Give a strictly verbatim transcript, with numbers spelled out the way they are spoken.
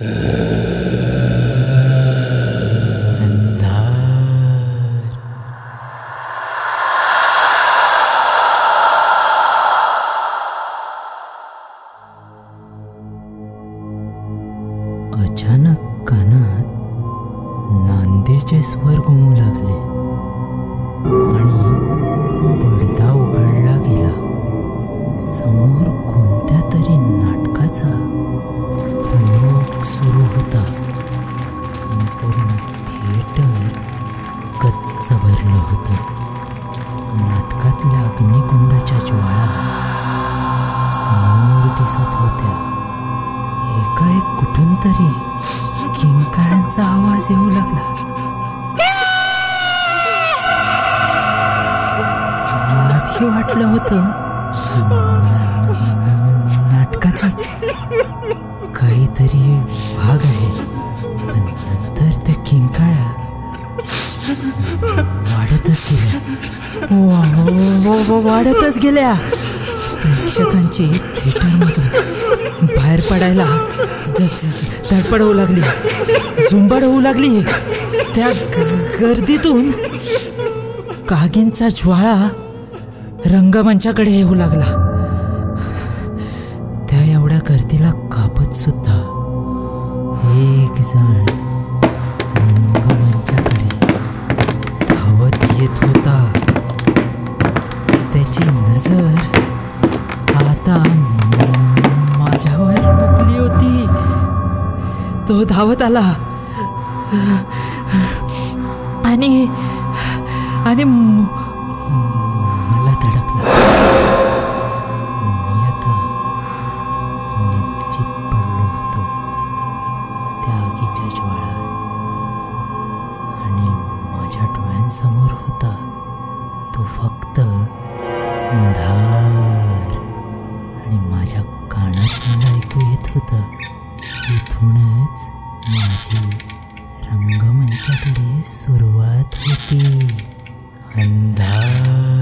अंधार। अचानक कानात नांदेचे स्वर घुमू लागले आणि पडदा उघडला गेला। समोर कोणत्या तरी नाटकाचा प्रयोग सुरू होता। संपूर्ण थिएटर गच्च भरलं होतं। नाटकातल्या अग्निकुंडाच्या ज्वाळा समोर दिसत होत्या। एकाएक कुठून तरी किंकाळ्यांचा आवाज येऊ लागला। आधी वाटलं होतं नाटकाचाच काहीतरी भाग आहे, पण नंतर त्या किंकाळ्या वाढतच गेल्या वाढतच गेल्या प्रेक्षकांची थिएटरमधून बाहेर पडायला धडपड होऊ लागली, झुंबड होऊ लागली। त्या गर्दीतून कागींचा ज्वाळा रंगमंचाकडे येऊ लागला। त्या एवढ्या गर्दीला कापत सुद्धा एक जण रंगमंचाकडे धावत येत होता। त्याची नजर आता माझ्यावर रोखली होती। तो धावत आला आणि आणि समोर होता तो फक्त अंधार। आणि माझ्या कानात मला ऐकू येत होतं, इथूनच माझी रंगमंचाकडे सुरुवात होती। अंधार।